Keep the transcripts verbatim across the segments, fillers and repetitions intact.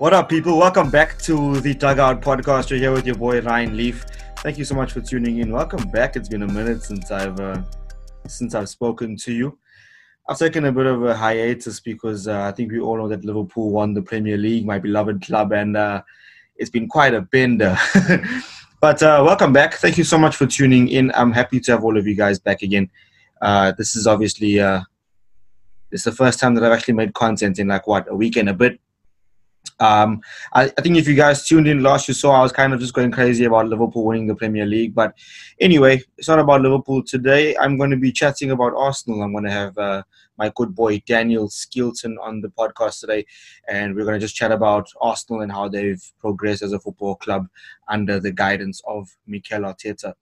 What up, people? Welcome back to the Dugout Podcast. You're here with your boy Ryan Leaf. Thank you so much for tuning in. Welcome back. It's been a minute since I've uh, since I've spoken to you. I've taken a bit of a hiatus because uh, I think we all know that Liverpool won the Premier League, my beloved club, and uh, it's been quite a bender. But uh, welcome back. Thank you so much for tuning in. I'm happy to have all of you guys back again. Uh, this is obviously uh, it's the first time that I've actually made content in like what a week and a bit. Um, I, I think if you guys tuned in last, you saw I was kind of just going crazy about Liverpool winning the Premier League. But anyway, it's not about Liverpool today. I'm going to be chatting about Arsenal. I'm going to have uh, my good boy Daniel Skilton on the podcast today, and we're going to just chat about Arsenal and how they've progressed as a football club under the guidance of Mikel Arteta.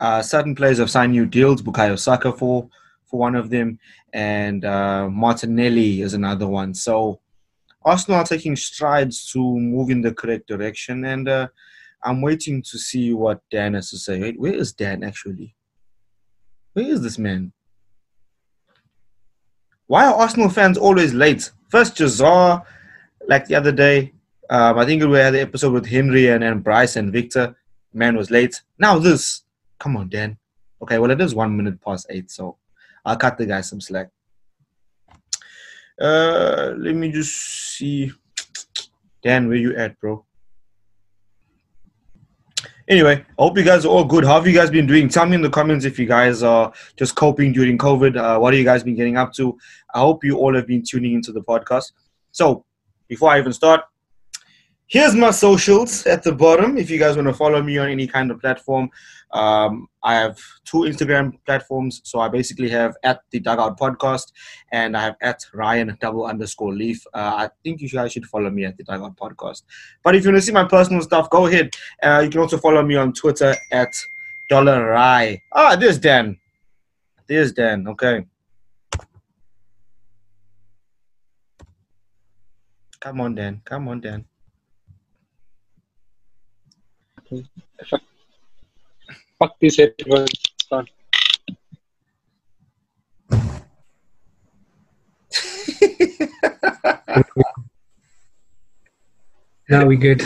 Uh, certain players have signed new deals. Bukayo Saka for for one of them, and uh, Martinelli is another one. So Arsenal are taking strides to move in the correct direction, and uh, I'm waiting to see what Dan has to say. Wait, where is Dan actually? Where is this man? Why are Arsenal fans always late? First Jazar, like the other day, um, I think we had the episode with Henry and, and Bryce and Victor. Man was late. Now this. Come on, Dan. Okay, well, it is one minute past eight, so I'll cut the guy some slack. Uh, let me just see. Dan, where you at, bro? Anyway, I hope you guys are all good. How have you guys been doing? Tell me in the comments if you guys are just coping during COVID. Uh, what have you guys been getting up to? I hope you all have been tuning into the podcast. So, before I even start, here's my socials at the bottom. If you guys want to follow me on any kind of platform, um, I have two Instagram platforms. So I basically have at the Dugout Podcast, and I have at Ryan double underscore Leaf. Uh, I think you guys should follow me at the Dugout Podcast. But if you want to see my personal stuff, go ahead. Uh, you can also follow me on Twitter at Dollar Rye. Ah, there's Dan. There's Dan. Okay. Come on, Dan. Come on, Dan. Fuck this everyone. Now we good.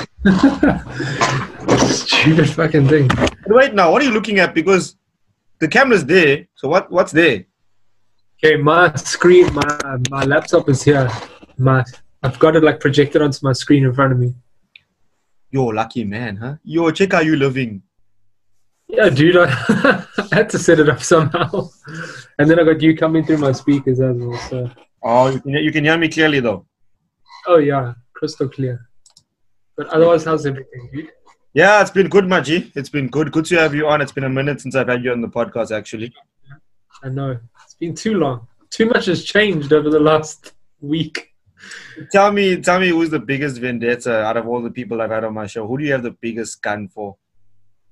Stupid fucking thing. Wait now, what are you looking at? Because the camera's there. So what? What's there? Okay, my screen, my my laptop is here. My I've got it like projected onto my screen in front of me. Yo, lucky man, huh? Yo, check how you living. Yeah, dude, I, I had to set it up somehow. And then I got you coming through my speakers as well, so. Oh, you can, you can hear me clearly, though? Oh, yeah, crystal clear. But otherwise, how's everything, dude? Yeah, it's been good, Maji. It's been good. Good to have you on. It's been a minute since I've had you on the podcast, actually. I know. It's been too long. Too much has changed over the last week. Tell me, tell me who's the biggest vendetta out of all the people I've had on my show? Who do you have the biggest gun for?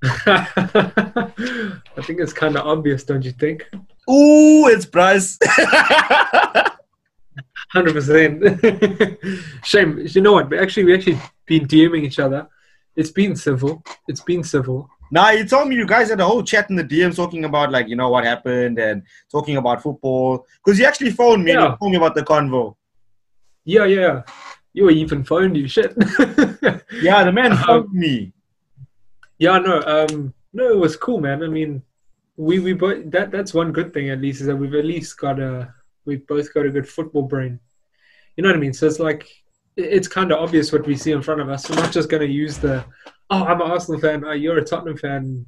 I think it's kind of obvious, don't you think? Ooh, it's Bryce. one hundred percent. Shame. You know what? We actually, we actually been DMing each other. It's been civil. It's been civil. Nah, you told me you guys had a whole chat in the D Ms talking about, like, you know, what happened and talking about football. Because you actually phoned me yeah. and you told me about the convo. Yeah, yeah. You even phoned you, shit. Yeah, the man phoned um, me. Yeah, no, um, no, it was cool, man. I mean, we we both that that's one good thing at least is that we've at least got a we've both got a good football brain. You know what I mean? So it's like it's kind of obvious what we see in front of us. We're not just going to use the oh, I'm an Arsenal fan, oh, you're a Tottenham fan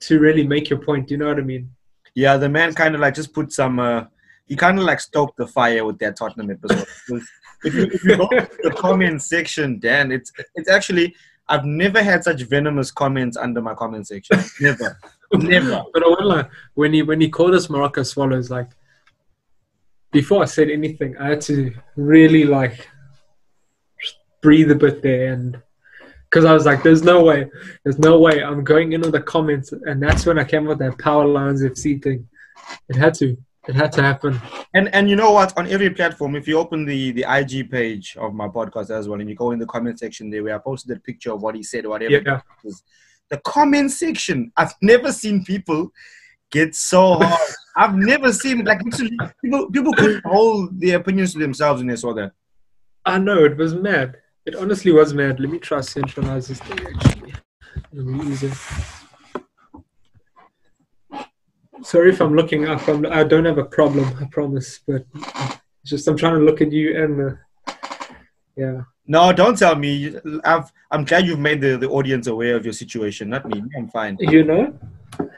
to really make your point. You know what I mean? Yeah, the man kind of like just put some. Uh, he kind of like stoked the fire with that Tottenham episode. If you, if you go to the comment section, Dan, it's it's actually I've never had such venomous comments under my comment section. Never, never. But I won't lie. When he when he called us Morocco Swallows, like before I said anything, I had to really like breathe a bit there, and because I was like, "There's no way, there's no way I'm going into the comments," and that's when I came with that Power Lions F C thing. It had to. It had to happen. And and you know what? On every platform, if you open the, the I G page of my podcast as well, and you go in the comment section there where I posted that picture of what he said, whatever. Yeah. It is, the comment section, I've never seen people get so hard. I've never seen, like, literally, people, people couldn't hold their opinions to themselves when they saw that. I know, it was mad. It honestly was mad. Let me try centralize this thing actually. It'll be easier. Sorry if I'm looking up. I'm, I don't have a problem, I promise. But just I'm trying to look at you and the, yeah. No, don't tell me. I've, I'm glad you've made the, the audience aware of your situation. Not me. I'm fine. You know?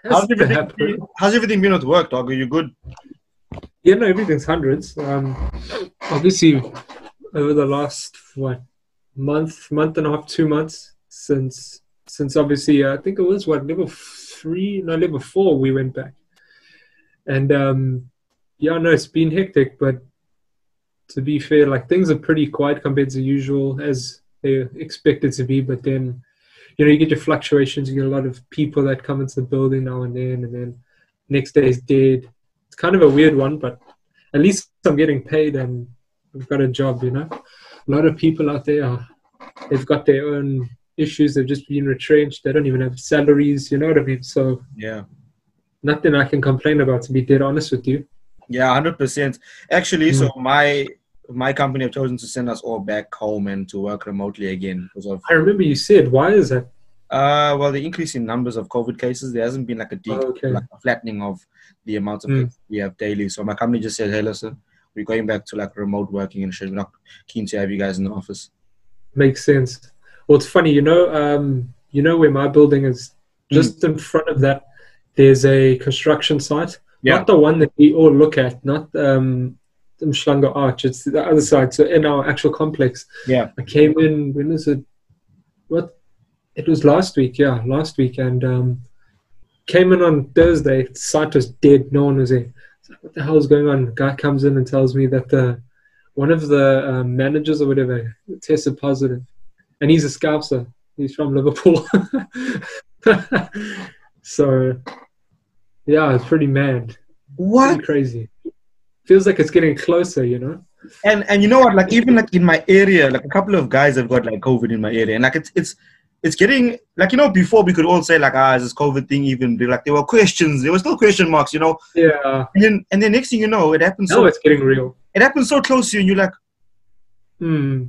How's everything, how's everything been at work, dog? Are you good? Yeah, no, everything's hundreds. Um, obviously, over the last, what, month, month and a half, two months, since, since obviously, uh, I think it was, what, level three? No, level four we went back. And, um, yeah, no, it's been hectic, but to be fair, like, things are pretty quiet compared to usual, as they're expected to be, but then, you know, you get your fluctuations, you get a lot of people that come into the building now and then, and then next day is dead. It's kind of a weird one, but at least I'm getting paid and I've got a job, you know. A lot of people out there, are, they've got their own issues, they've just been retrenched, they don't even have salaries, you know what I mean? So, yeah, nothing I can complain about, to be dead honest with you. Yeah, one hundred percent. Actually, mm. so my... my company have chosen to send us all back home and to work remotely again. Because of, I remember you said, why is that? Uh, well, the increase in numbers of COVID cases, there hasn't been like a, de- oh, okay. like a flattening of the amount of mm. cases we have daily. So my company just said, hey, listen, we're going back to like remote working and shit. We're not keen to have you guys in the office. Makes sense. Well, it's funny, you know, um, you know where my building is? Just mm. in front of that, there's a construction site. Yeah. Not the one that we all look at, not um, Mshlanga Arch, it's the other side, so in our actual complex. Yeah. I came in, when is it? What? It was last week, yeah, last week, and um, came in on Thursday, the site was dead, no one was there. So what the hell is going on? The guy comes in and tells me that the one of the um, managers or whatever tested positive, and he's a Scouser, he's from Liverpool. So, yeah, it's pretty mad. What? Pretty crazy. Feels like it's getting closer, you know? And and you know what, like even like in my area, like a couple of guys have got like COVID in my area. And like it's it's it's getting like, you know, before we could all say like, ah, is this COVID thing even real? Like there were questions, there were still question marks, you know. Yeah. And then and then next thing you know, it happens. No, so, it's getting real. It happens so close to you and you're like, hmm.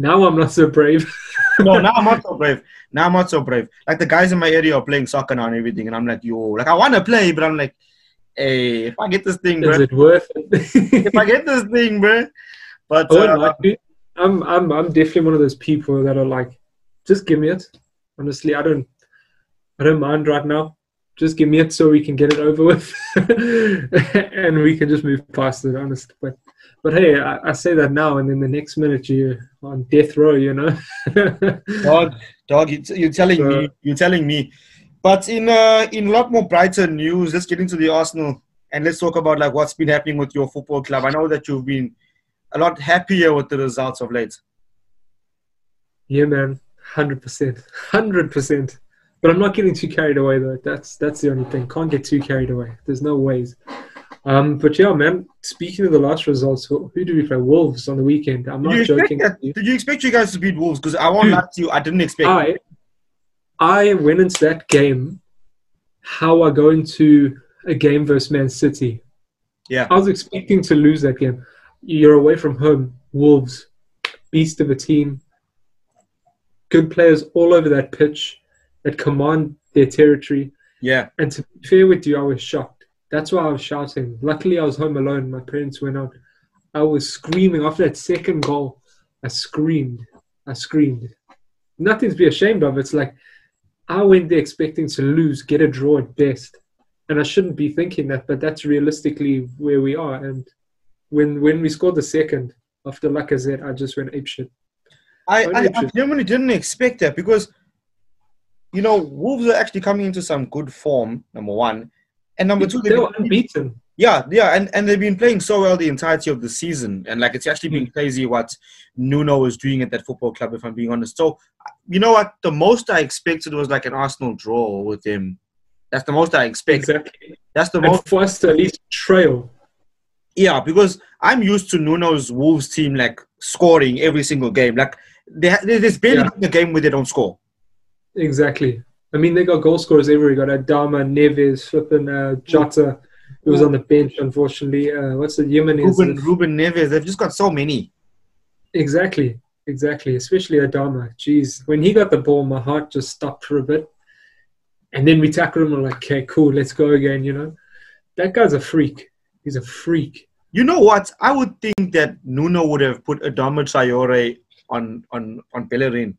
Now I'm not so brave. No, now I'm not so brave. Now I'm not so brave. Like the guys in my area are playing soccer now and everything, and I'm like, yo, like I wanna play, but I'm like, hey, if I get this thing, bro. Is it worth it? If I get this thing, bro. But uh, like, dude, I'm, I'm, I'm definitely one of those people that are like, just give me it. Honestly, I don't, I don't mind right now. Just give me it so we can get it over with, and we can just move past it. Honestly, but, but hey, I, I say that now, and then the next minute you're on death row, you know. dog, dog, you're telling so, me, you're telling me. But in uh, in a lot more brighter news, let's get into the Arsenal and let's talk about like what's been happening with your football club. I know that you've been a lot happier with the results of late. Yeah, man, hundred percent, hundred percent. But I'm not getting too carried away though. That's that's the only thing. Can't get too carried away. There's no ways. Um, but yeah, man. Speaking of the last results, who do we play? Wolves on the weekend. I'm not joking. You. Did you expect you guys to beat Wolves? Because I won't lie to you, I didn't expect. I, I went into that game how I go into a game versus Man City. Yeah, I was expecting to lose that game. You're away from home. Wolves, beast of a team. Good players all over that pitch that command their territory. Yeah. And to be fair with you, I was shocked. That's why I was shouting. Luckily, I was home alone. My parents went out. I was screaming. After that second goal, I screamed. I screamed. Nothing to be ashamed of. It's like, I went there expecting to lose, get a draw at best. And I shouldn't be thinking that, but that's realistically where we are. And when when we scored the second, after Lacazette, I just went apeshit. I, I, I genuinely didn't expect that because, you know, Wolves are actually coming into some good form, number one. And number two, they were unbeaten. Yeah, yeah, and, and they've been playing so well the entirety of the season. And, like, it's actually been crazy what Nuno is doing at that football club, if I'm being honest. So, you know what? The most I expected was, like, an Arsenal draw with him. That's the most I expected. Exactly. That's the and most. For us to at least trail. Yeah, because I'm used to Nuno's Wolves team, like, scoring every single game. Like, they ha- there's barely yeah. a game where they don't score. Exactly. I mean, they got goal scorers everywhere. Got Adama, Neves, flipping uh, Jota. It was on the bench, unfortunately. Uh, what's the Yemen? Ruben, Ruben Neves. They've just got so many. Exactly. exactly. Especially Adama. Jeez, when he got the ball, my heart just stopped for a bit. And then we tackle him and we're like, okay, cool, let's go again, you know. That guy's a freak. He's a freak. You know what? I would think that Nuno would have put Adama Traore on, on, on Bellerin.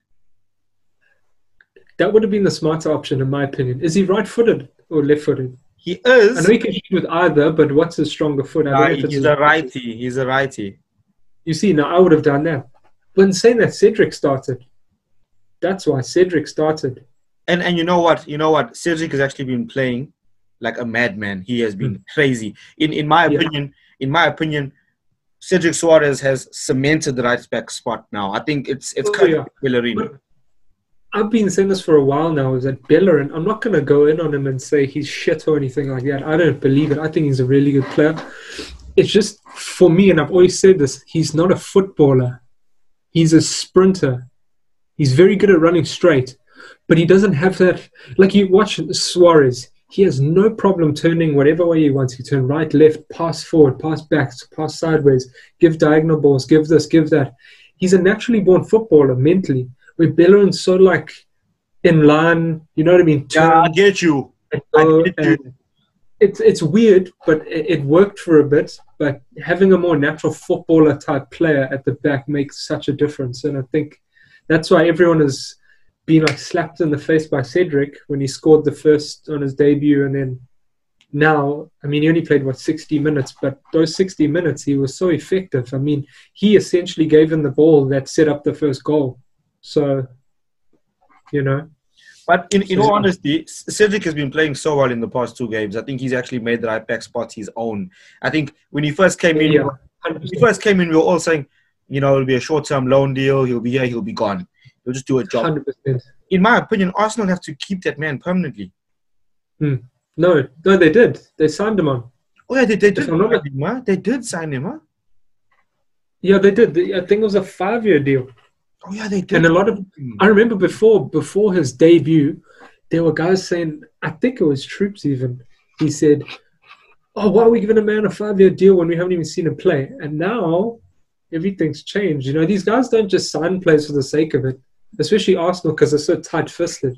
That would have been the smarter option, in my opinion. Is he right-footed or left-footed? He is. I know he can shoot with either, but what's his stronger foot? I don't know if he's a righty. He's a righty. You see, now I would have done that. But in saying that, Cedric started. That's why Cedric started. And and you know what? You know what? Cedric has actually been playing like a madman. He has been mm. crazy. In in my opinion, yeah. in my opinion, Cedric Soares has cemented the right back spot now. I think it's it's oh, yeah. Bellerin. I've been saying this for a while now, is that Bellerin, I'm not going to go in on him and say he's shit or anything like that. I don't believe it. I think he's a really good player. It's just, for me, and I've always said this, he's not a footballer. He's a sprinter. He's very good at running straight. But he doesn't have that. Like, you watch Suarez, he has no problem turning whatever way he wants. He turn right, left, pass forward, pass back, pass sideways, give diagonal balls, give this, give that. He's a naturally born footballer mentally. Where Bellerin's so like in line, you know what I mean? Turn, yeah, I get you. I get you. It's it's weird, but it, it worked for a bit. But having a more natural footballer type player at the back makes such a difference, and I think that's why everyone is. Being like slapped in the face by Cedric when he scored the first on his debut, and then now, I mean, he only played what sixty minutes, but those sixty minutes he was so effective. I mean, he essentially gave him the ball that set up the first goal. So, you know. But in, in all honesty, Cedric has been playing so well in the past two games. I think he's actually made the right back spot his own. I think when he first came in, yeah, when he first came in, we were all saying, you know, it'll be a short-term loan deal. He'll be here. He'll be gone. He'll just do a job. one hundred percent. In my opinion, Arsenal have to keep that man permanently. Mm. No, no, they did. They signed him on. Oh, yeah, they, they did. Not... Him, huh? They did sign him, huh? Yeah, they did. I think it was a five-year deal. Oh, yeah, they did. And a lot of... I remember before, before his debut, there were guys saying, I think it was Troops even, he said, oh, why are we giving a man a five-year deal when we haven't even seen him play? And now... everything's changed. You know, these guys don't just sign players for the sake of it, especially Arsenal, because they're so tight-fisted.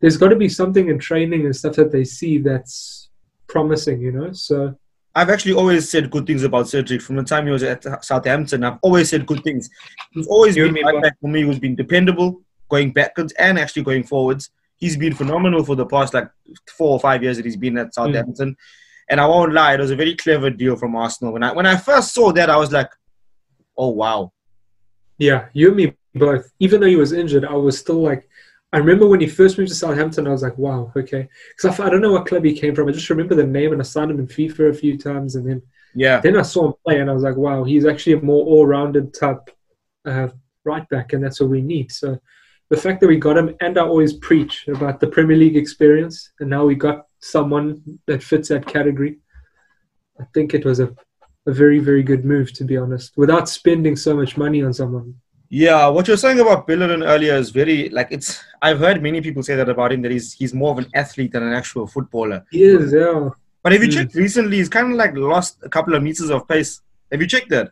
There's got to be something in training and stuff that they see that's promising, you know? So I've actually always said good things about Cedric. From the time he was at Southampton, I've always said good things. He's always been right back for me. He's been dependable, going backwards and actually going forwards. He's been phenomenal for the past, like, four or five years that he's been at Southampton. Mm. And I won't lie, it was a very clever deal from Arsenal. When I, when I first saw that, I was like, oh, wow. Yeah, you and me both. Even though he was injured, I was still like... I remember when he first moved to Southampton, I was like, wow, okay. Because I, I don't know what club he came from. I just remember the name, and I signed him in FIFA a few times. And then yeah. then I saw him play, and I was like, wow, he's actually a more all-rounded type uh, right-back, and that's what we need. So the fact that we got him, and I always preach about the Premier League experience, and now we got someone that fits that category. I think it was a... a very, very good move, to be honest, without spending so much money on someone. Yeah, what you were saying about Bellerin earlier is very, like, it's, I've heard many people say that about him, that he's, he's more of an athlete than an actual footballer. He is, yeah. But have you mm. checked recently, he's kind of, like, lost a couple of meters of pace. Have you checked that?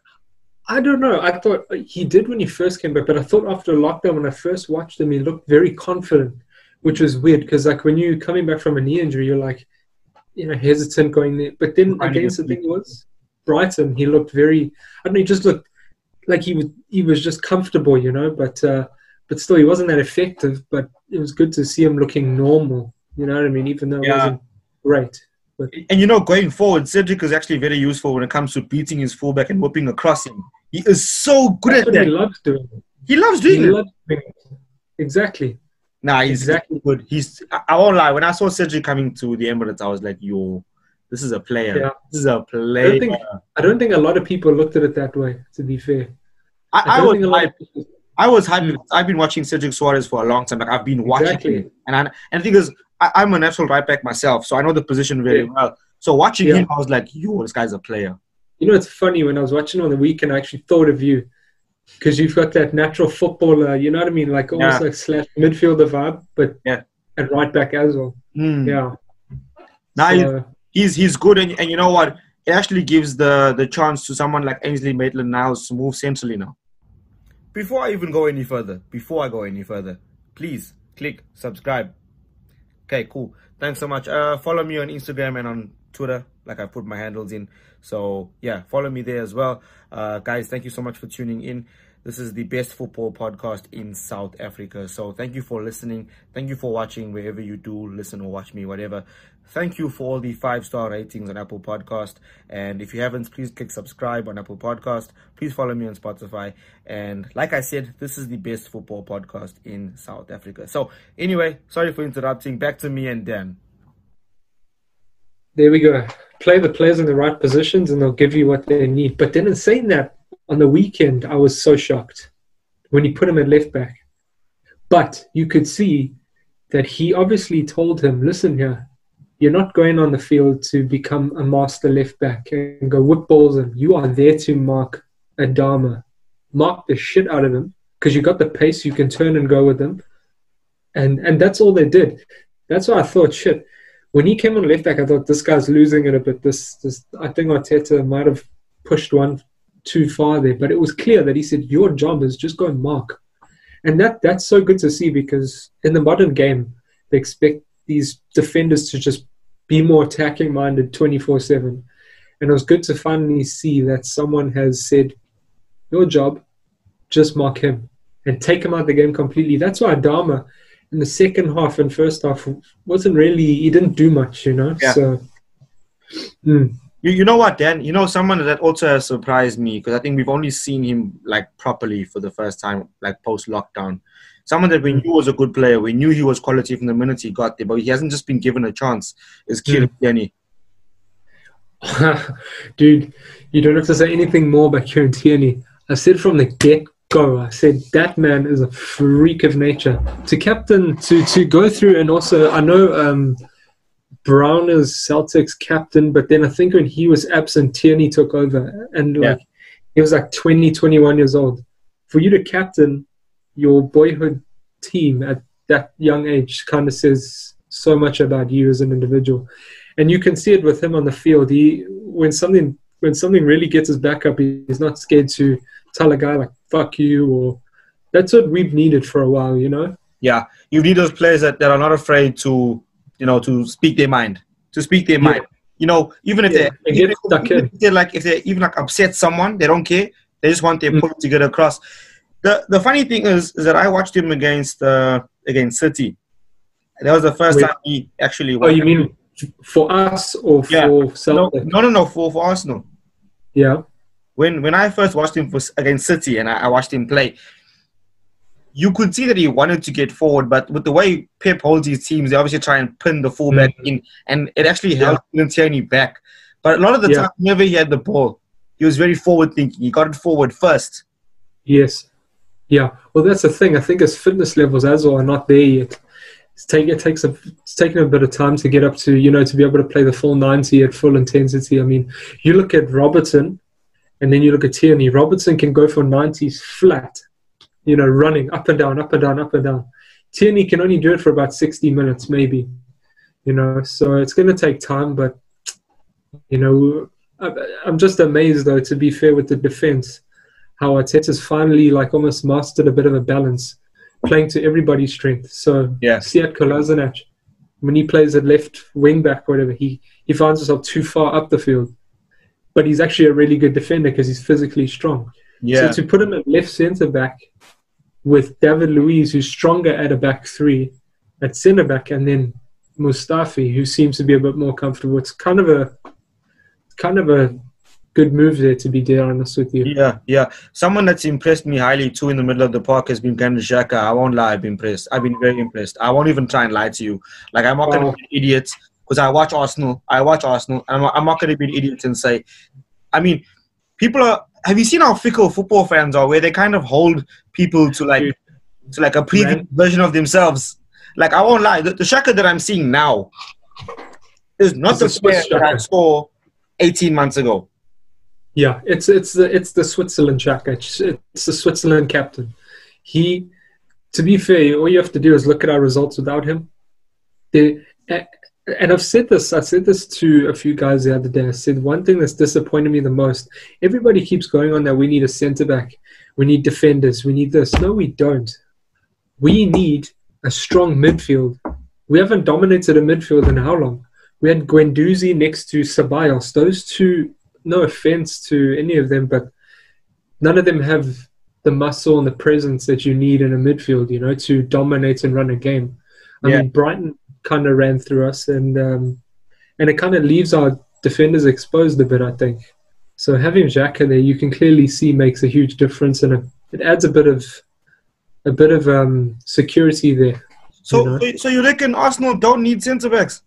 I don't know. I thought he did when he first came back, but I thought after lockdown, when I first watched him, he looked very confident, which was weird, because, like, when you're coming back from a knee injury, you're, like, you know, hesitant going there. But then, against the thing was... Brighton, he looked very, I don't know, he just looked like he was, he was just comfortable, you know, but uh, but still he wasn't that effective, but it was good to see him looking normal, you know what I mean, even though yeah. it wasn't great. But. And you know, going forward, Cedric is actually very useful when it comes to beating his fullback and whipping across him. He is so good That's at that. He loves doing it. He loves doing he it. Loves doing it. Exactly. Nah, he's exactly good. He's, I won't lie, when I saw Cedric coming to the Emirates, I was like, yo. This is a player. Yeah. This is a player. I don't, think, I don't think a lot of people looked at it that way, to be fair. I, I, I was hyped. People... I was hyped. I've been watching Cedric Soares for a long time. Like, I've been watching exactly. him. And, I, and the thing is, I, I'm a natural right back myself, so I know the position very yeah. well. So watching yeah. him, I was like, yo, this guy's a player. You know, it's funny. When I was watching on the weekend, I actually thought of you. Because you've got that natural footballer, you know what I mean? Like, almost yeah. like slash midfielder vibe, but yeah. at right back as well. Mm. Yeah. Now so, He's he's good, and, and you know what? It actually gives the, the chance to someone like Ainsley Maitland-Niles to move centrally now. Before I even go any further, before I go any further, please click subscribe. Okay, cool. Thanks so much. Uh, follow me on Instagram and on Twitter, like I put my handles in. So yeah, follow me there as well. Uh, guys, thank you so much for tuning in. This is the best football podcast in South Africa. So thank you for listening. Thank you for watching wherever you do listen or watch me, whatever. Thank you for all the five-star ratings on Apple Podcast. And if you haven't, please click subscribe on Apple Podcast. Please follow me on Spotify. And like I said, this is the best football podcast in South Africa. So anyway, sorry for interrupting. Back to me and Dan. There we go. Play the players in the right positions and they'll give you what they need. But then in saying that, on the weekend, I was so shocked when he put him at left back. But you could see that he obviously told him, listen here, you're not going on the field to become a master left back and go whip balls him. You are there to mark Adama. Mark the shit out of him because you got the pace. You can turn and go with him. And, and that's all they did. That's why I thought, shit, when he came on left back, I thought this guy's losing it a bit. This, this, I think Arteta might have pushed one too far there, but it was clear that he said your job is just go and mark, and that that's so good to see, because in the modern game they expect these defenders to just be more attacking minded twenty-four seven, and it was good to finally see that someone has said your job, just mark him and take him out of the game completely. That's why Adama in the second half and first half wasn't really, he didn't do much, you know. Yeah. So mm. You, you know what, Dan? You know, someone that also has surprised me, because I think we've only seen him, like, properly for the first time, like, post-lockdown. Someone that we knew was a good player. We knew he was quality from the minute he got there, but he hasn't just been given a chance, is Kieran Tierney. Dude, you don't have to say anything more about Kieran Tierney. I said from the get-go, I said that man is a freak of nature. To captain, to, to go through, and also, I know... Um, Brown is Celtic's captain, but then I think when he was absent, Tierney took over, and like yeah. he was like twenty, twenty-one years old. For you to captain your boyhood team at that young age kind of says so much about you as an individual, and you can see it with him on the field. He when something when something really gets his back up, he, he's not scared to tell a guy like "fuck you," or that's what we've needed for a while, you know. Yeah, you need those players that, that are not afraid to. You know, to speak their mind, to speak their yeah. mind. You know, even if yeah. they're, even if, even if they're like, if they even like upset someone, they don't care. They just want their mm. point to get across. The the funny thing is, is that I watched him against uh, against City. That was the first Wait. time he actually. Won. Oh, you mean for us or yeah. for Celtic? No, no, no, for for Arsenal. Yeah. When when I first watched him for against City, and I, I watched him play. You could see that he wanted to get forward, but with the way Pep holds his teams, they obviously try and pin the fullback mm. in, and it actually yeah. held Tierney back. But a lot of the yeah. time, whenever he had the ball, he was very forward-thinking. He got it forward first. Yes. Yeah. Well, that's the thing. I think his fitness levels as well are not there yet. It's, take, it takes a, it's taken a bit of time to get up to, you know, to be able to play the full ninety at full intensity. I mean, you look at Robertson, and then you look at Tierney. Robertson can go for nineties flat. You know, running up and down, up and down, up and down. Tierney can only do it for about sixty minutes, maybe. You know, so it's going to take time. But, you know, I'm just amazed, though, to be fair with the defense, how Arteta's finally, like, almost mastered a bit of a balance, playing to everybody's strength. So, yeah. Sead Kolasinac, when he plays at left wing back or whatever, he, he finds himself too far up the field. But he's actually a really good defender because he's physically strong. Yeah. So to put him at left centre back with David Luiz, who's stronger at a back three, at centre back, and then Mustafi, who seems to be a bit more comfortable. It's kind of a kind of a good move there, to be dead honest with you. Yeah, yeah. Someone that's impressed me highly too in the middle of the park has been Gander Xhaka. I won't lie, I've been impressed. I've been very impressed. I won't even try and lie to you. Like I'm not wow. gonna be an idiot because I watch Arsenal. I watch Arsenal, and I'm not, I'm not gonna be an idiot and say, I mean, people are. Have you seen how fickle football fans are, where they kind of hold people to like to like a previous right. version of themselves? Like, I won't lie, the, the Xhaka that I'm seeing now is not it's the player that I saw eighteen months ago. Yeah, it's it's the it's the Switzerland Xhaka. It's, it's the Switzerland captain. He, to be fair, all you have to do is look at our results without him. They, and I've said this, I said this to a few guys the other day. I said one thing that's disappointed me the most. Everybody keeps going on that we need a centre back. we need defenders, we need this. No, we don't. We need a strong midfield. We haven't dominated a midfield in how long? We had Guendouzi next to Ceballos. Those two, no offense to any of them, but none of them have the muscle and the presence that you need in a midfield, you know, to dominate and run a game. I yeah. mean, Brighton kind of ran through us, and um, and it kind of leaves our defenders exposed a bit, I think. So having Xhaka there, you can clearly see, makes a huge difference, and it, it adds a bit of a bit of um, security there. So, you know? So you reckon Arsenal don't need centre backs?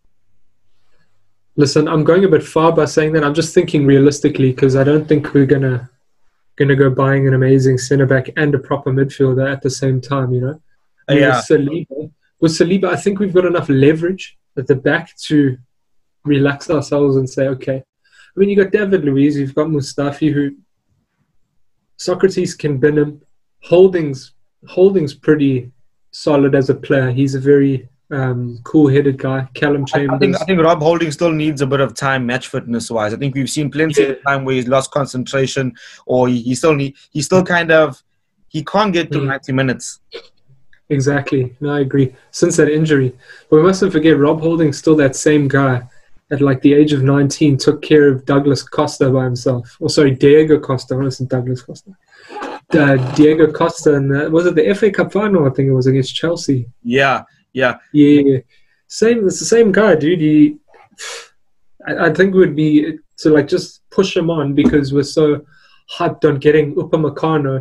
Listen, I'm going a bit far by saying that. I'm just thinking realistically, because I don't think we're gonna gonna go buying an amazing centre back and a proper midfielder at the same time. You know, and yeah. With Saliba, with Saliba, I think we've got enough leverage at the back to relax ourselves and say, okay. I mean, you've got David Luiz, you've got Mustafi, who Socrates can bin him. Holding's Holding's pretty solid as a player. He's a very Um, cool-headed guy. Callum Chambers. I think, I think Rob Holding still needs a bit of time, match fitness-wise. I think we've seen plenty yeah. of time where he's lost concentration, or he, he still need, he still kind of he can't get to mm. ninety minutes. Exactly. No, I agree. Since that injury, but we mustn't forget Rob Holding's still that same guy. At like the age of nineteen, took care of Douglas Costa by himself. Or oh, sorry, Diego Costa. I want to say Douglas Costa. Uh, Diego Costa, and uh, was it the F A Cup final? I think it was against Chelsea. Yeah. Yeah, yeah, same. It's the same guy, dude. He, I, I think it would be to like just push him on because we're so hyped on getting Upamecano.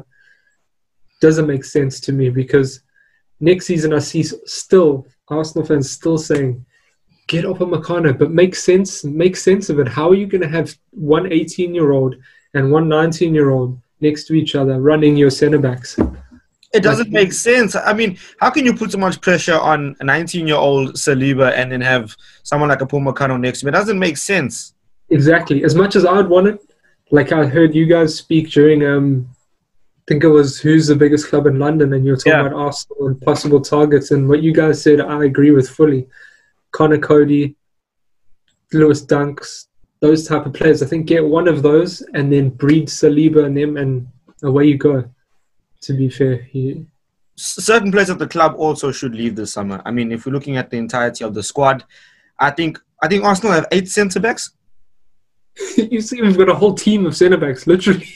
Doesn't make sense to me because next season I see still Arsenal fans still saying get Upamecano, but make sense, make sense of it. How are you going to have one eighteen-year-old and one nineteen-year-old next to each other running your centre backs? It doesn't make sense. I mean, how can you put so much pressure on a nineteen-year-old Saliba and then have someone like a Upamecano next to him? It doesn't make sense. Exactly. As much as I'd want it, like I heard you guys speak during, um, I think it was Who's the Biggest Club in London, and you were talking yeah. about Arsenal and possible targets, and what you guys said I agree with fully. Connor Cody, Lewis Dunks, those type of players. I think get one of those and then breed Saliba and them, and away you go. To be fair, yeah. Certain players at the club also should leave this summer. I mean, if we're looking at the entirety of the squad, I think I think Arsenal have eight centre backs. You see, we've got a whole team of centre backs, literally.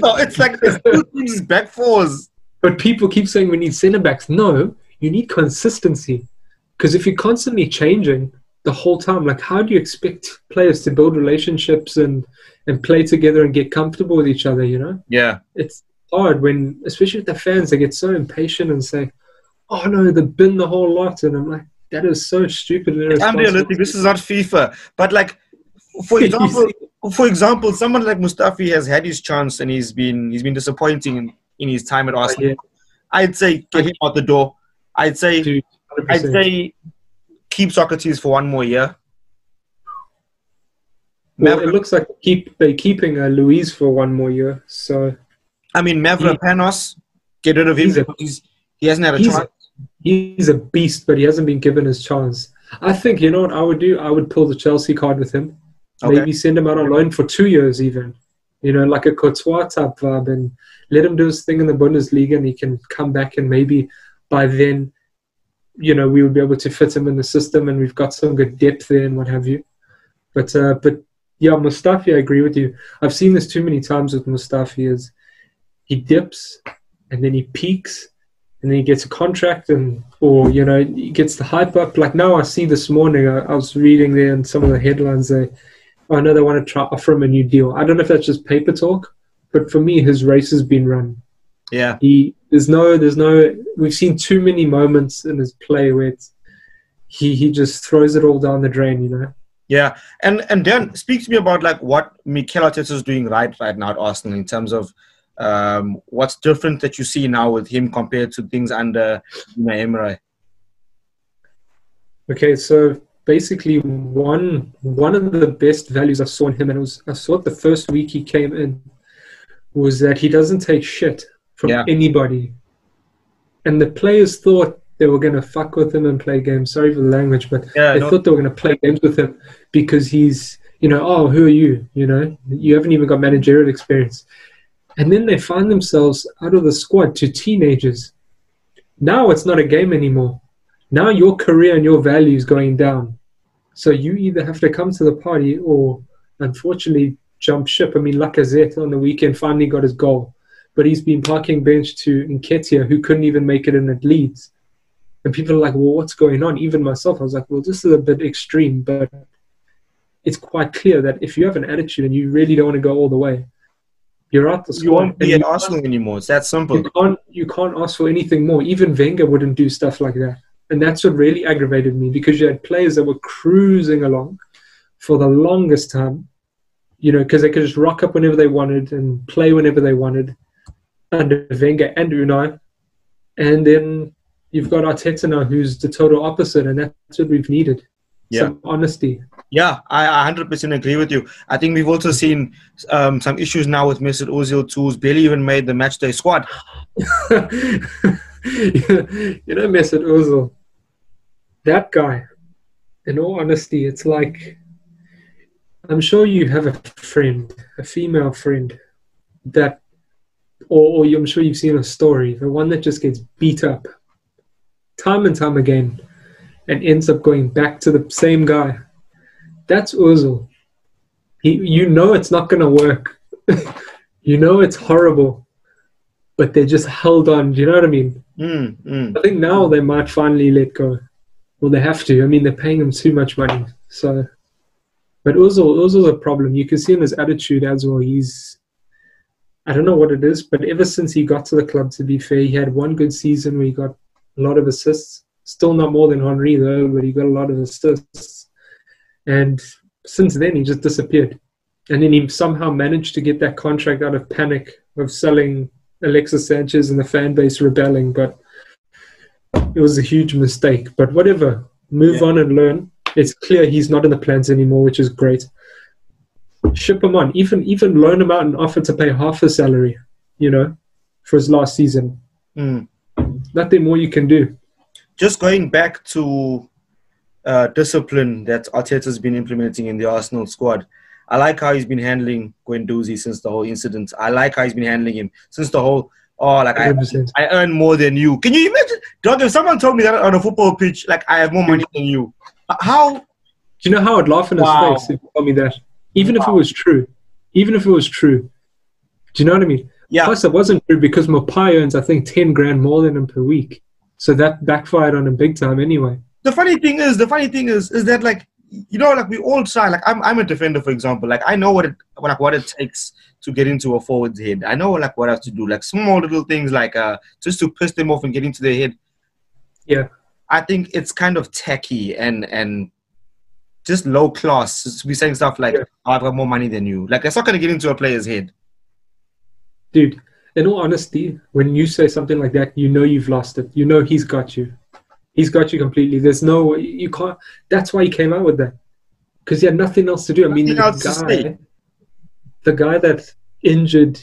No, it's like there's two teams back fours. But people keep saying we need centre backs. No, you need consistency, because if you're constantly changing the whole time, like how do you expect players to build relationships and and play together and get comfortable with each other? You know? Yeah. It's hard when, especially with the fans, they get so impatient and say, oh no, they bin the whole lot, and I'm like, that is so stupid and unrealistic. This is not FIFA, but like for example for example someone like Mustafi has had his chance and he's been he's been disappointing in, in his time at Arsenal. Yeah. I'd say get him out the door. I'd say Dude, I'd say keep Socrates for one more year. Well, Maverick, it looks like keep they're keeping uh, Luis for one more year, so I mean, Mavropanos, get rid of him. He's a, he's, he hasn't had a he's chance. A, he's a beast, but he hasn't been given his chance. I think, you know what I would do? I would pull the Chelsea card with him. Okay. Maybe send him out on loan for two years even. You know, like a Coutinho type vibe, and let him do his thing in the Bundesliga, and he can come back, and maybe by then, you know, we would be able to fit him in the system, and we've got some good depth there and what have you. But, uh, but yeah, Mustafi, I agree with you. I've seen this too many times with Mustafi is he dips, and then he peaks, and then he gets a contract, and or you know he gets the hype up. Like now, I see this morning, I, I was reading there in some of the headlines. They, oh no, they want to try offer him a new deal. I don't know if that's just paper talk, but for me, his race has been run. Yeah, he there's no there's no. We've seen too many moments in his play where it's, he he just throws it all down the drain. You know. Yeah, and and Dan, speak to me about like what Mikel Arteta is doing right right now at Arsenal in terms of. Um, what's different that you see now with him compared to things under Unai Emery? Okay, so basically one one of the best values I saw in him, and it was I saw it the first week he came in, was that he doesn't take shit from yeah. anybody. And the players thought they were going to fuck with him and play games. Sorry for the language, but yeah, they thought they were going to play games with him because he's, you know, oh, who are you? You know, you haven't even got managerial experience. And then they find themselves out of the squad to teenagers. Now it's not a game anymore. Now your career and your value is going down. So you either have to come to the party or, unfortunately, jump ship. I mean, Lacazette on the weekend finally got his goal. But he's been parking bench to Nketiah, who couldn't even make it in at Leeds. And people are like, well, what's going on? Even myself, I was like, well, this is a bit extreme. But it's quite clear that if you have an attitude and you really don't want to go all the way, you're out the squad. You won't be at Arsenal anymore. It's that simple. You can't, you can't ask for anything more. Even Wenger wouldn't do stuff like that. And that's what really aggravated me, because you had players that were cruising along for the longest time, you know, because they could just rock up whenever they wanted and play whenever they wanted under Wenger and Unai. And then you've got Arteta now, who's the total opposite, and that's what we've needed. Yeah. Some honesty. Yeah, I one hundred percent agree with you. I think we've also seen um, some issues now with Mesut Ozil, too, who's barely even made the matchday squad. You know, Mesut Ozil, that guy, in all honesty, it's like, I'm sure you have a friend, a female friend, that, or, or I'm sure you've seen a story, the one that just gets beat up time and time again and ends up going back to the same guy. That's Ozil. He, you know it's not going to work. You know it's horrible. But they just held on. Do you know what I mean? Mm, mm. I think now they might finally let go. Well, they have to. I mean, they're paying him too much money. So, but Ozil, Ozil's a problem. You can see in his attitude as well. He's, I don't know what it is, but ever since he got to the club, to be fair, he had one good season where he got a lot of assists. Still not more than Henry, though, but he got a lot of assists. And since then, he just disappeared. And then he somehow managed to get that contract out of panic of selling Alexis Sanchez and the fan base rebelling. But it was a huge mistake. But whatever, move yeah. on and learn. It's clear he's not in the plans anymore, which is great. Ship him on. Even even loan him out and offer to pay half his salary, you know, for his last season. Mm. Nothing more you can do. Just going back to Uh, discipline that Arteta's been implementing in the Arsenal squad. I like how he's been handling Guendouzi since the whole incident. I like how he's been handling him since the whole, oh, like I, I earn more than you. Can you imagine? Dog, if someone told me that on a football pitch, like I have more money than you. How? Do you know how I'd laugh in his wow. face if you told me that? Even wow. if it was true. Even if it was true. Do you know what I mean? Yeah. Plus, it wasn't true because Mopai earns, I think, ten grand more than him per week. So that backfired on him big time anyway. The funny thing is, the funny thing is, is that like, you know, like we all try, like I'm, I'm a defender, for example, like I know what it, like what it takes to get into a forward's head. I know like what I have to do, like small little things like uh, just to piss them off and get into their head. Yeah. I think it's kind of tacky and, and just low class. We're saying stuff like, yeah. oh, I've got more money than you. Like that's not going to get into a player's head. Dude, in all honesty, when you say something like that, you know you've lost it. You know he's got you. He's got you completely. There's no, you can't, that's why he came out with that. Because he had nothing else to do. I mean, the guy, the guy that injured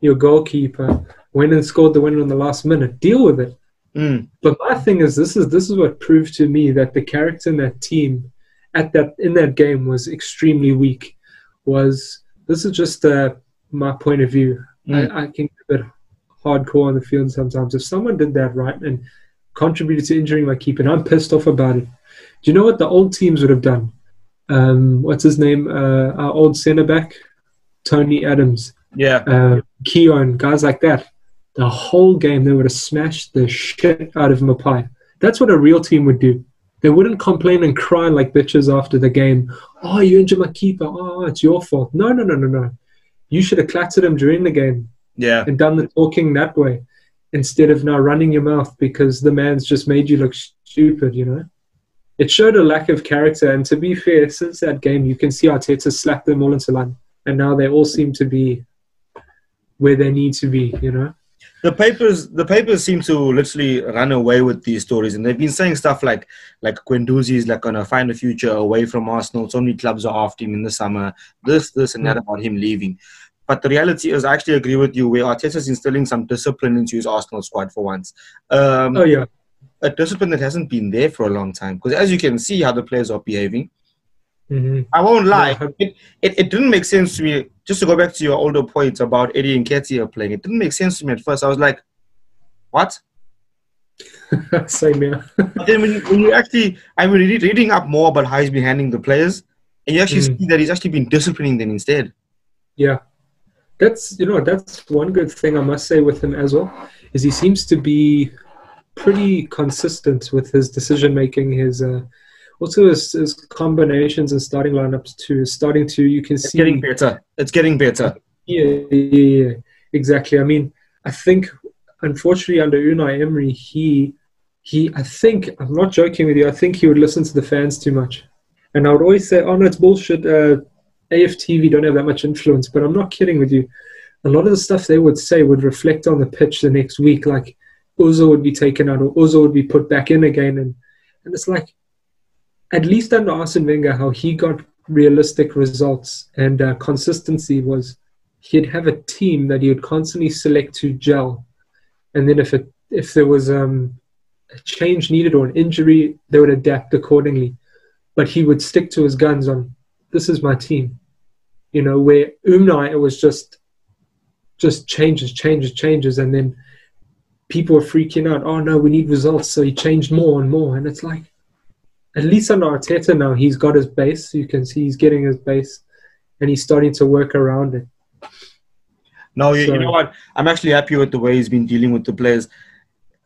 your goalkeeper went and scored the winner in the last minute. Deal with it. Mm. But my thing is, this is this is what proved to me that the character in that team, at that in that game was extremely weak. Was, this is just uh, my point of view. Mm. I, I can get a bit hardcore on the field sometimes. If someone did that right and contributed to injuring my keeper, and I'm pissed off about it. Do you know what the old teams would have done? Um, what's his name? Uh, our old centre-back, Tony Adams. Yeah. Uh, Keon, guys like that. The whole game, they would have smashed the shit out of Mapai. That's what a real team would do. They wouldn't complain and cry like bitches after the game. Oh, you injured my keeper. Oh, it's your fault. No, no, no, no, no. You should have clattered him during the game. Yeah. And done the talking that way, instead of now running your mouth because the man's just made you look stupid, you know? It showed a lack of character, and to be fair, since that game, you can see Arteta slapped them all into line, and now they all seem to be where they need to be, you know? The papers the papers seem to literally run away with these stories, and they've been saying stuff like like Guendouzi is like going to find a future away from Arsenal, so many clubs are after him in the summer, this, this, and that about him leaving. But the reality is, I actually agree with you, where Arteta's instilling some discipline into his Arsenal squad for once. Um, oh, yeah. A discipline that hasn't been there for a long time. Because as you can see how the players are behaving, Mm-hmm. I won't lie. Yeah. It, it it didn't make sense to me. Just to go back to your older point about Eddie Nketiah playing, it didn't make sense to me at first. I was like, what? Same here. But then when you, when you actually, I mean, reading up more about how he's been handling the players, and you actually mm. see that he's actually been disciplining them instead. Yeah. That's, you know, that's one good thing I must say with him as well, is he seems to be pretty consistent with his decision-making, his... Uh, Also, his, his combinations and starting lineups too. Starting to, you can see... It's getting better. It's getting better. Yeah, yeah, yeah, exactly. I mean, I think, unfortunately, under Unai Emery, he, he, I think, I'm not joking with you, I think he would listen to the fans too much. And I would always say, oh, no, it's bullshit. Uh, A F T V don't have that much influence. But I'm not kidding with you. A lot of the stuff they would say would reflect on the pitch the next week. Like, Ozil would be taken out or Ozil would be put back in again. And, and it's like... At least under Arsene Wenger, how he got realistic results and uh, consistency was he'd have a team that he would constantly select to gel. And then if it, if there was um, a change needed or an injury, they would adapt accordingly. But he would stick to his guns on, this is my team. You know, where Unai, it was just, just changes, changes, changes. And then people were freaking out. Oh, no, we need results. So he changed more and more. And it's like, at least under Arteta now, he's got his base. You can see he's getting his base, and he's starting to work around it. No, so, you know what? I'm actually happy with the way he's been dealing with the players.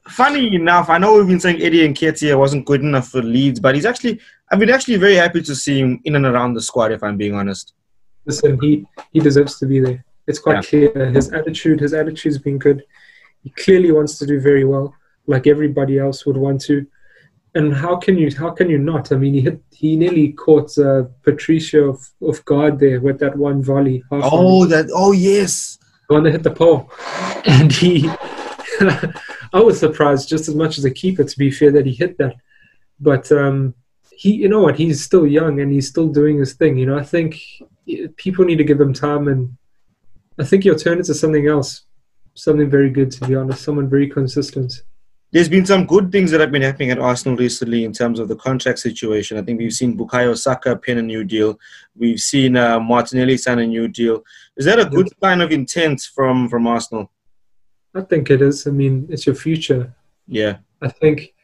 Funny enough, I know we've been saying Eddie Nketiah wasn't good enough for Leeds, but he's actually, I've been actually very happy to see him in and around the squad, if I'm being honest. Listen, he, he deserves to be there. It's quite yeah. clear. His attitude, his attitude's been good. He clearly wants to do very well, like everybody else would want to. And how can you how can you not? I mean, he hit, he nearly caught uh, Patricio off, off guard there with that one volley. Oh, volley. that oh yes, the one that hit the pole. And he, I was surprised just as much as a keeper, to be fair, that he hit that. But um, he, you know what? He's still young and he's still doing his thing. You know, I think people need to give him time, and I think he'll turn into something else, something very good. To be honest, someone very consistent. There's been some good things that have been happening at Arsenal recently in terms of the contract situation. I think we've seen Bukayo Saka pin a new deal. We've seen uh, Martinelli sign a new deal. Is that a good sign of intent from, from Arsenal? I think it is. I mean, it's your future. Yeah. I think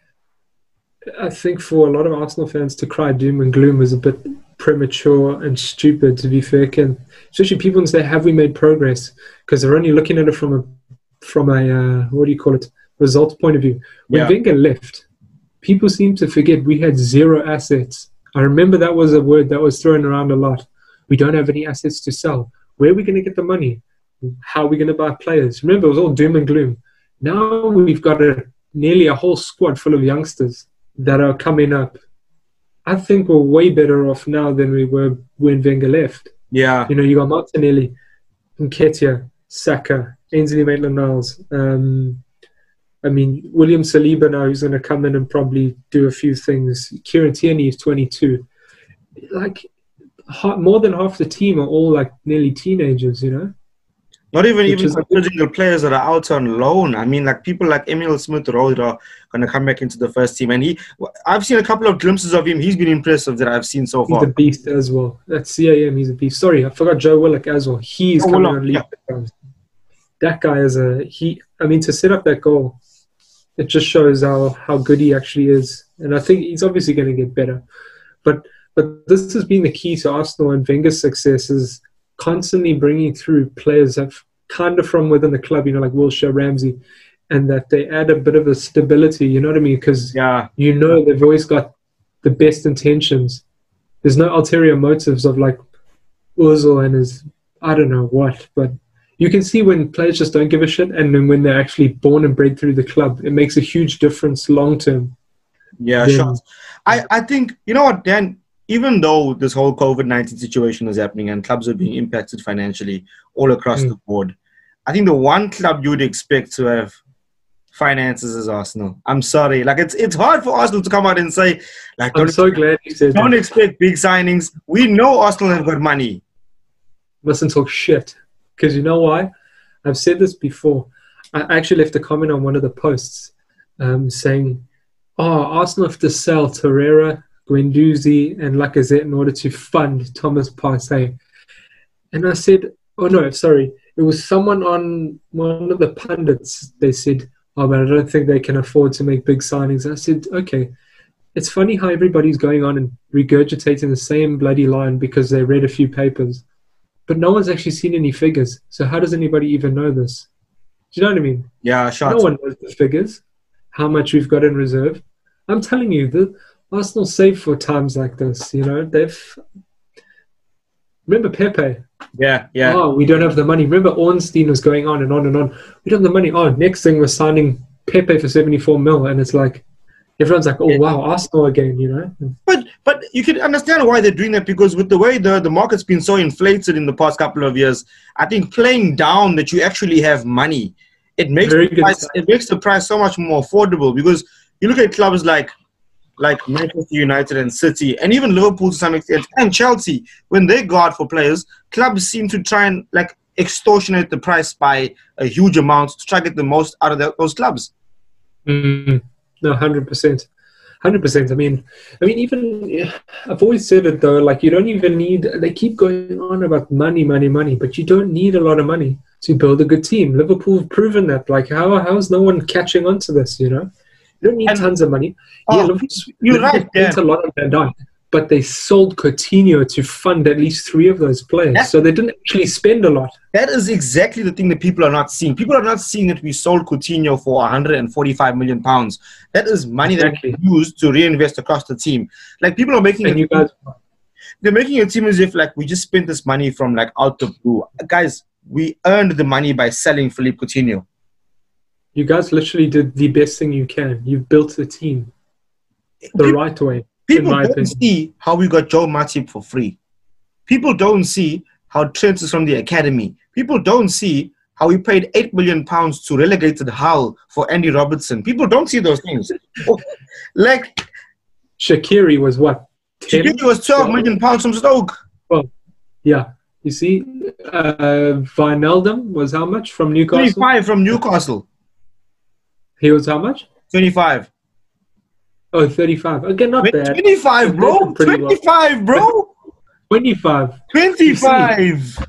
I think for a lot of Arsenal fans to cry doom and gloom is a bit premature and stupid, to be fair. And especially people who say, have we made progress? Because they're only looking at it from a, from a uh, what do you call it? Results point of view. When yeah. Wenger left, people seem to forget we had zero assets. I remember that was a word that was thrown around a lot. We don't have any assets to sell. Where are we going to get the money? How are we going to buy players? Remember, it was all doom and gloom. Now we've got a, nearly a whole squad full of youngsters that are coming up. I think we're way better off now than we were when Wenger left. Yeah. You know, you got Martinelli, Nketiah, Saka, Ainsley Maitland-Niles, um... I mean, William Saliba now, who's going to come in and probably do a few things. Kieran Tierney is twenty-two. Like, ha more than half the team are all, like, nearly teenagers, you know? Not even Which even considering the players that are out on loan. I mean, like, people like Emil Smith-Rowe are going to come back into the first team. And he, I've seen a couple of glimpses of him. He's been impressive that I've seen so far. He's a beast as well. That's C A M. He's a beast. Sorry, I forgot Joe Willock as well. He's oh, coming on leave. Yeah. That guy is a... he. I mean, to set up that goal... It just shows how, how good he actually is. And I think he's obviously going to get better. But but this has been the key to Arsenal and Wenger's success, is constantly bringing through players that kind of from within the club, you know, like Wilshere, Ramsey, and that they add a bit of a stability, you know what I mean? Because yeah. you know they've always got the best intentions. There's no ulterior motives of like Ozil and his, I don't know what, but... You can see when players just don't give a shit, and then when they're actually born and bred through the club, it makes a huge difference long term. Yeah, then, sure. I, I think, you know what, Dan, even though this whole COVID nineteen situation is happening and clubs are being impacted financially all across mm. the board, I think the one club you would expect to have finances is Arsenal. I'm sorry. Like, it's it's hard for Arsenal to come out and say, like, I'm so glad you said don't that. expect big signings. We know Arsenal have got money. Mustn't talk shit. Because you know why? I've said this before. I actually left a comment on one of the posts um, saying, oh, Arsenal have to sell Torreira, Guendouzi and Lacazette in order to fund Thomas Partey. And I said, oh no, sorry, it was someone on one of the pundits. They said, oh, but I don't think they can afford to make big signings. I said, okay, it's funny how everybody's going on and regurgitating the same bloody line because they read a few papers, but no one's actually seen any figures. So how does anybody even know this? Do you know what I mean? Yeah, sure. No one knows the figures, how much we've got in reserve. I'm telling you, the Arsenal save for times like this. You know, they've... Remember Pepe? Yeah, yeah. Oh, we don't have the money. Remember Ornstein was going on and on and on. We don't have the money. Oh, next thing we're signing Pepe for seventy-four mil. And it's like, everyone's like, oh, yeah. Wow, Arsenal again, you know? But but you can understand why they're doing that, because with the way the, the market's been so inflated in the past couple of years, I think playing down that you actually have money, it makes, the price, it makes the price so much more affordable, because you look at clubs like like Manchester United and City, and even Liverpool to some extent, and Chelsea, when they go out for players, clubs seem to try and like extortionate the price by a huge amount to try to get the most out of those clubs. Mm, no, one hundred percent. one hundred percent. I mean, I mean, even, I've always said it though, like you don't even need, they keep going on about money, money, money, but you don't need a lot of money to build a good team. Liverpool have proven that. Like, how, how is no one catching on to this, you know? You don't need and, tons of money. Oh, yeah, Liverpool's, you're Liverpool's right. Spent yeah. a lot on Van Dijk, but they sold Coutinho to fund at least three of those players, that, so they didn't actually spend a lot. That is exactly the thing that people are not seeing. People are not seeing that we sold Coutinho for one hundred forty-five million pounds. That is money exactly. that we used to reinvest across the team. Like people are making. And you guys, they're making a team as if like we just spent this money from like out the blue. Guys, we earned the money by selling Philippe Coutinho. You guys literally did the best thing you can. You've built a team the people, right way. People don't opinion. see how we got Joe Matip for free. People don't see how Trent is from the academy. People don't see how we paid eight million pounds to relegated Hull for Andy Robertson. People don't see those things. Like Shaqiri was what? Shaqiri was twelve million pounds from Stoke. Well, yeah. You see, uh, Wijnaldum was how much from Newcastle? twenty-five from Newcastle. He was how much? twenty-five. Oh, thirty-five. Okay, not bad. twenty-five, bro. twenty-five, bro. twenty-five. twenty-five.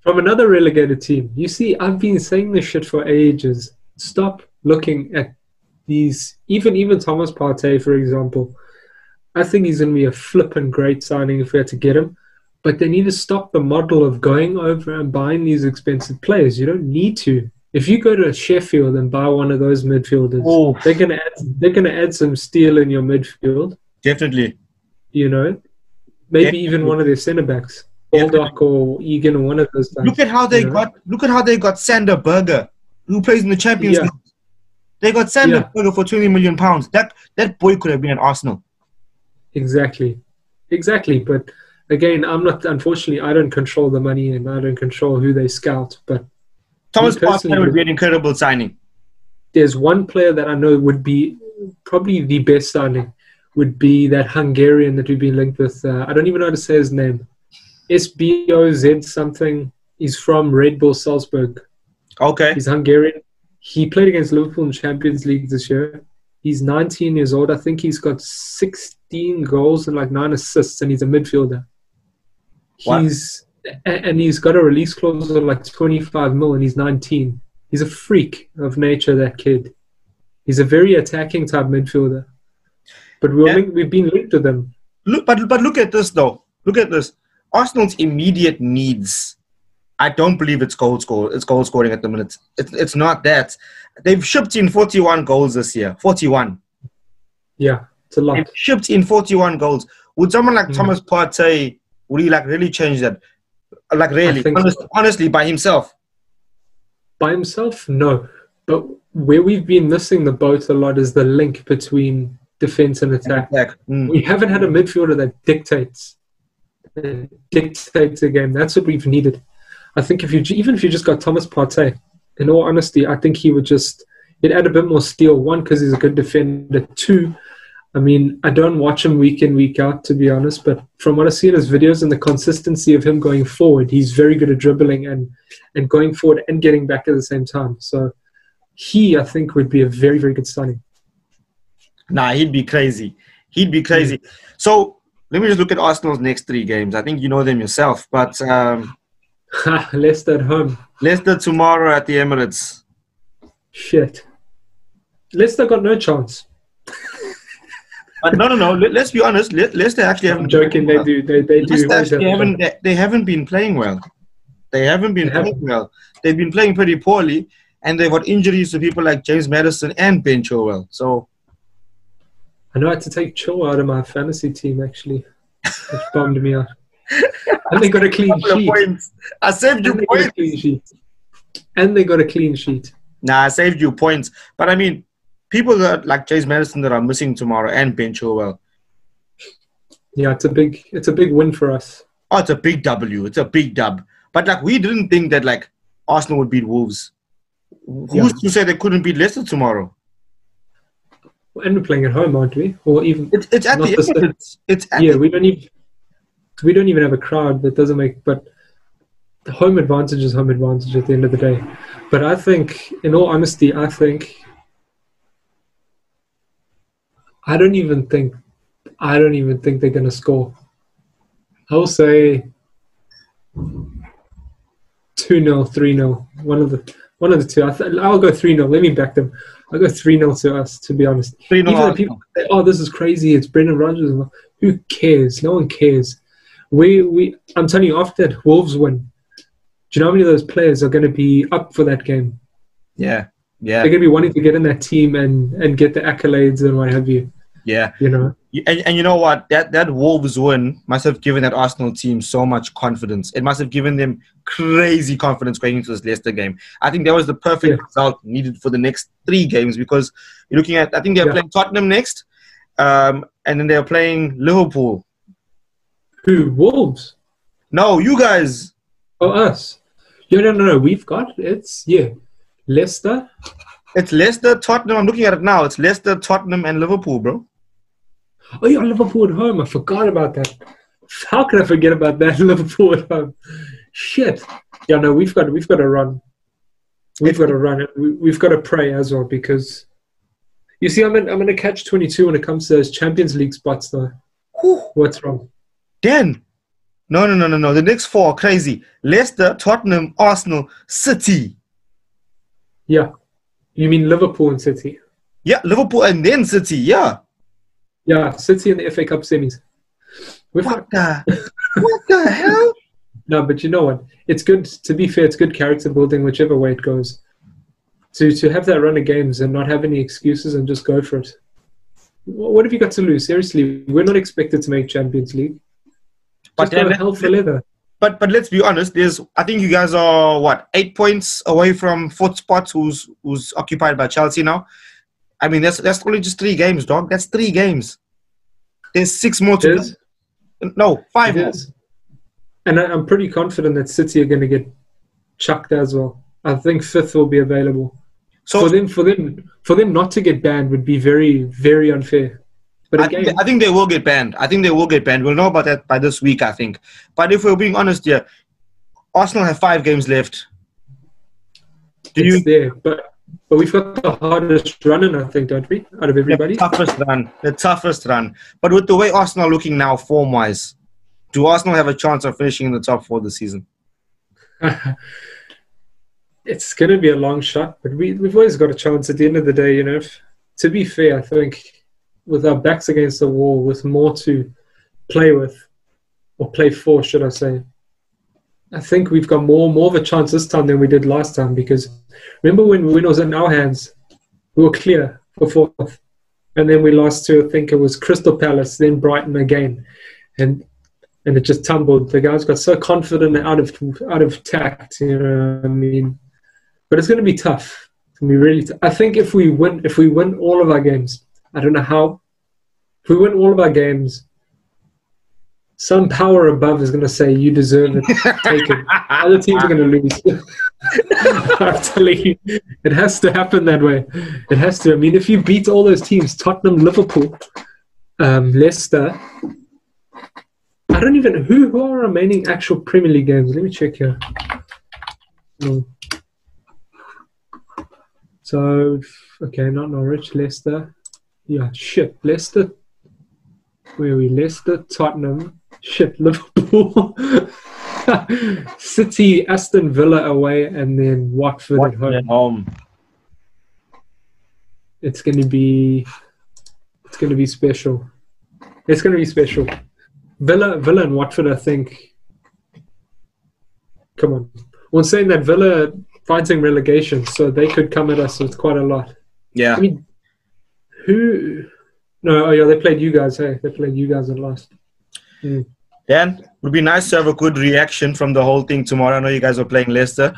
From another relegated team. You see, I've been saying this shit for ages. Stop looking at these. Even even Thomas Partey, for example. I think he's going to be a flippin' great signing if we had to get him. But they need to stop the model of going over and buying these expensive players. You don't need to. If you go to Sheffield and buy one of those midfielders, oh. they're gonna add, they're gonna add some steel in your midfield. Definitely. You know, maybe Definitely. even one of their centre backs, Baldock or Egan, or one of those guys. Look at how they you know? got. Look at how they got Sander Berger, who plays in the Champions yeah. League. They got Sander yeah. Berger for twenty million pounds. That that boy could have been at Arsenal. Exactly, exactly. But again, I'm not. Unfortunately, I don't control the money, and I don't control who they scout, but. Thomas Partey would be an incredible signing. There's one player that I know would be probably the best signing, would be that Hungarian that we've been linked with. Uh, I don't even know how to say his name. S B O Z something. He's from Red Bull Salzburg. Okay. He's Hungarian. He played against Liverpool in Champions League this year. He's nineteen years old. I think he's got sixteen goals and like nine assists, and he's a midfielder. What? He's... And he's got a release clause of like twenty-five mil, and he's nineteen. He's a freak of nature, that kid. He's a very attacking type midfielder. But we're yeah. linked, we've been linked to them. Look, but, but look at this, though. Look at this. Arsenal's immediate needs. I don't believe it's goal, score, it's goal scoring at the minute. It's, it's not that. They've shipped in forty-one goals this year. forty-one. Yeah, it's a lot. They've shipped in forty-one goals. Would someone like mm. Thomas Partey, would he like really change that? Like really, honest, so. honestly, by himself? By himself, no. But where we've been missing the boat a lot is the link between defense and attack. And attack. Mm. We haven't had a midfielder that dictates, that dictates a game. That's what we've needed. I think if you even if you just got Thomas Partey, in all honesty, I think he would just it add a bit more steel. One, because he's a good defender. Two. I mean, I don't watch him week in, week out, to be honest, but from what I see in his videos and the consistency of him going forward, he's very good at dribbling and, and going forward and getting back at the same time. So he, I think, would be a very, very good signing. Nah, he'd be crazy. He'd be crazy. Mm. So let me just look at Arsenal's next three games. I think you know them yourself, but um, Leicester at home. Leicester tomorrow at the Emirates. Shit. Leicester got no chance. But no, no, no. Let's be honest. Le Leicester actually haven't. I'm joking. They well. do. They, they do. Actually haven't, they, they haven't been playing well. They haven't been they playing haven't. well. They've been playing pretty poorly, and they've got injuries to people like James Maddison and Ben Chilwell. So. I know I had to take Chilwell out of my fantasy team, actually. Which bummed me out. And they got a clean sheet. I saved you points. And they got a clean sheet. Nah, I saved you points. But I mean, people that like James Maddison that are missing tomorrow and Ben Chilwell. Yeah, it's a big, it's a big win for us. Oh, it's a big W. It's a big dub. But like, we didn't think that like Arsenal would beat Wolves. Yeah. Who's to say they couldn't beat Leicester tomorrow? And we're playing at home, aren't we? Or even it's, it's at the Emirates. It's at yeah. The we don't even we don't even have a crowd. That doesn't make but the home advantage is home advantage at the end of the day. But I think, in all honesty, I think I don't even think I don't even think they're going to score. I will say two nil, three nil, one of the one of the two. I th I'll go three nil. Let me back them. I go three nil to us, to be honest. Even the people say, oh, this is crazy, it's Brendan Rodgers. Who cares? No one cares. We, we, I'm telling you, after that Wolves win, do you know how many of those players are going to be up for that game? Yeah, yeah. They're going to be wanting to get in that team and, and get the accolades and what have you. Yeah. You know? And, and you know what? That, that Wolves win must have given that Arsenal team so much confidence. It must have given them crazy confidence going into this Leicester game. I think that was the perfect yeah. result needed for the next three games because you're looking at, I think they're yeah. playing Tottenham next, um, and then they're playing Liverpool. Who? Wolves? No, you guys. Oh, us. Yeah, no, no, no. We've got, it's, yeah, Leicester. It's Leicester, Tottenham. I'm looking at it now. It's Leicester, Tottenham, and Liverpool, bro. Oh, yeah, Liverpool at home. I forgot about that. How could I forget about that? Liverpool at home. Shit. Yeah, no, we've got we've got to run. We've got to run it. We, we've got to pray as well because you see, I'm in I'm in a catch twenty-two when it comes to those Champions League spots, though. Ooh. What's wrong? Dan, no, no, no, no, no. The next four are crazy: Leicester, Tottenham, Arsenal, City. Yeah. You mean Liverpool and City? Yeah, Liverpool and then City, yeah. Yeah, City in the F A Cup semis. We've what the, what the hell? No, but you know what? It's good, to be fair, it's good character building whichever way it goes. To, to have that run of games and not have any excuses and just go for it. What have you got to lose? Seriously, we're not expected to make Champions League. But just go hell for leather. But, but let's be honest, there's, I think you guys are, what, eight points away from fourth spot, who's, who's occupied by Chelsea now. I mean, that's, that's only just three games, dog. That's three games. There's six more to go. No, five more. And I, I'm pretty confident that City are going to get chucked as well. I think fifth will be available. So for them, for them, for them not to get banned would be very, very unfair. But again, I, think, I think they will get banned. I think they will get banned. We'll know about that by this week, I think. But if we're being honest here, Arsenal have five games left. Do it's you there, but but we've got the hardest run in, I think, don't we? Out of everybody, the toughest run, the toughest run. But with the way Arsenal are looking now, form-wise, do Arsenal have a chance of finishing in the top four this season? It's going to be a long shot, but we we've always got a chance. At the end of the day, you know, if, to be fair, I think, with our backs against the wall, with more to play with, or play for, should I say. I think we've got more more of a chance this time than we did last time, because remember when when it was in our hands, we were clear for fourth, and then we lost to, I think it was Crystal Palace, then Brighton again, and and it just tumbled. The guys got so confident and out of out of tact, you know what I mean? But it's going to be tough. It's going to be really tough. I think if we win, if we win all of our games. I don't know how. If we win all of our games, some power above is going to say, you deserve it, take it. Other teams are going to lose. I'm telling you, it has to happen that way. It has to. I mean, if you beat all those teams, Tottenham, Liverpool, um, Leicester, I don't even, who, who are remaining actual Premier League games? Let me check here. No. So, okay, not Norwich, Leicester. Yeah, shit. Leicester, where we Leicester, Tottenham, shit, Liverpool, City, Aston Villa away, and then Watford, Watford at home. At home. It's going to be, it's going to be special. It's going to be special. Villa, Villa and Watford, I think. Come on. Well, saying that, Villa fighting relegation, so they could come at us with quite a lot. Yeah. I mean, who? No, oh yeah, they played you guys. Hey, they played you guys and lost. Mm. Dan, it would be nice to have a good reaction from the whole thing tomorrow. I know you guys are playing Leicester.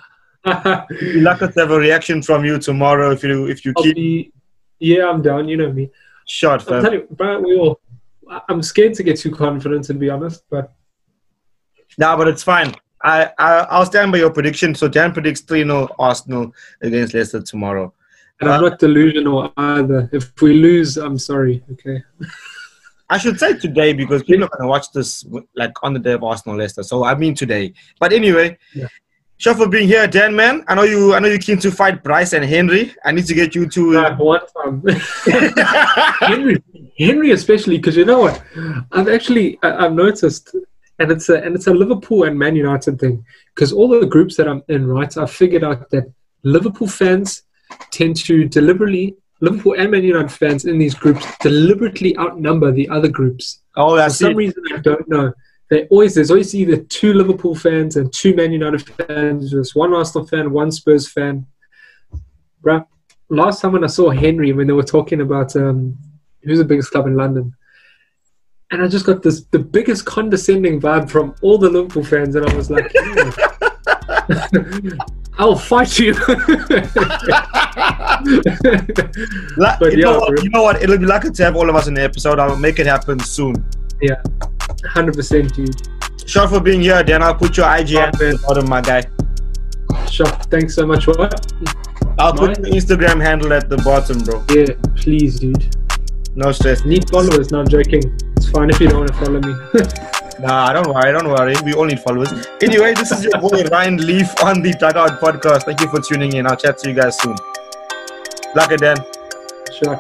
It'd be lucky to have a reaction from you tomorrow if you if you I'll keep. Be, yeah, I'm down. You know me. Shot, fam. I'm telling you, but we all. I'm scared to get too confident, to be honest, but. No, but it's fine. I, I I'll stand by your prediction. So Dan predicts three nil Arsenal against Leicester tomorrow. And uh, I'm not delusional either. If we lose, I'm sorry. Okay. I should say today because you're not going to watch this like on the day of Arsenal Leicester. So I mean today. But anyway, yeah. Shop for being here, Dan. Man, I know you. I know you're keen to fight Bryce and Henry. I need to get you to. Uh, what? Um, Henry, Henry, especially because you know what? I've actually I, I've noticed. And it's a and it's a Liverpool and Man United thing because all the groups that I'm in, right? I figured out that Liverpool fans tend to deliberately Liverpool and Man United fans in these groups deliberately outnumber the other groups. Oh, that's for some it. reason I don't know. They always there's always either two Liverpool fans and two Man United fans, just one Arsenal fan, one Spurs fan. Bruh, last time when I saw Henry when they were talking about um, who's the biggest club in London. And I just got this the biggest condescending vibe from all the Liverpool fans, and I was like, oh, "I'll fight you." La but you, yeah, know what, you know what? It'll be lucky to have all of us in the episode. I'll make it happen soon. Yeah, hundred percent, dude. Shop for being here, Dan. I'll put your I G at the bottom, my guy. Shop, thanks so much. What? I'll Mine? put the Instagram handle at the bottom, bro. Yeah, please, dude. No stress. Need followers, not joking. It's fine if you don't want to follow me. Nah, don't worry, don't worry. We all need followers. Anyway, this is your boy Ryan Leaf on the Dugout Podcast. Thank you for tuning in. I'll chat to you guys soon. Luck again. Sure.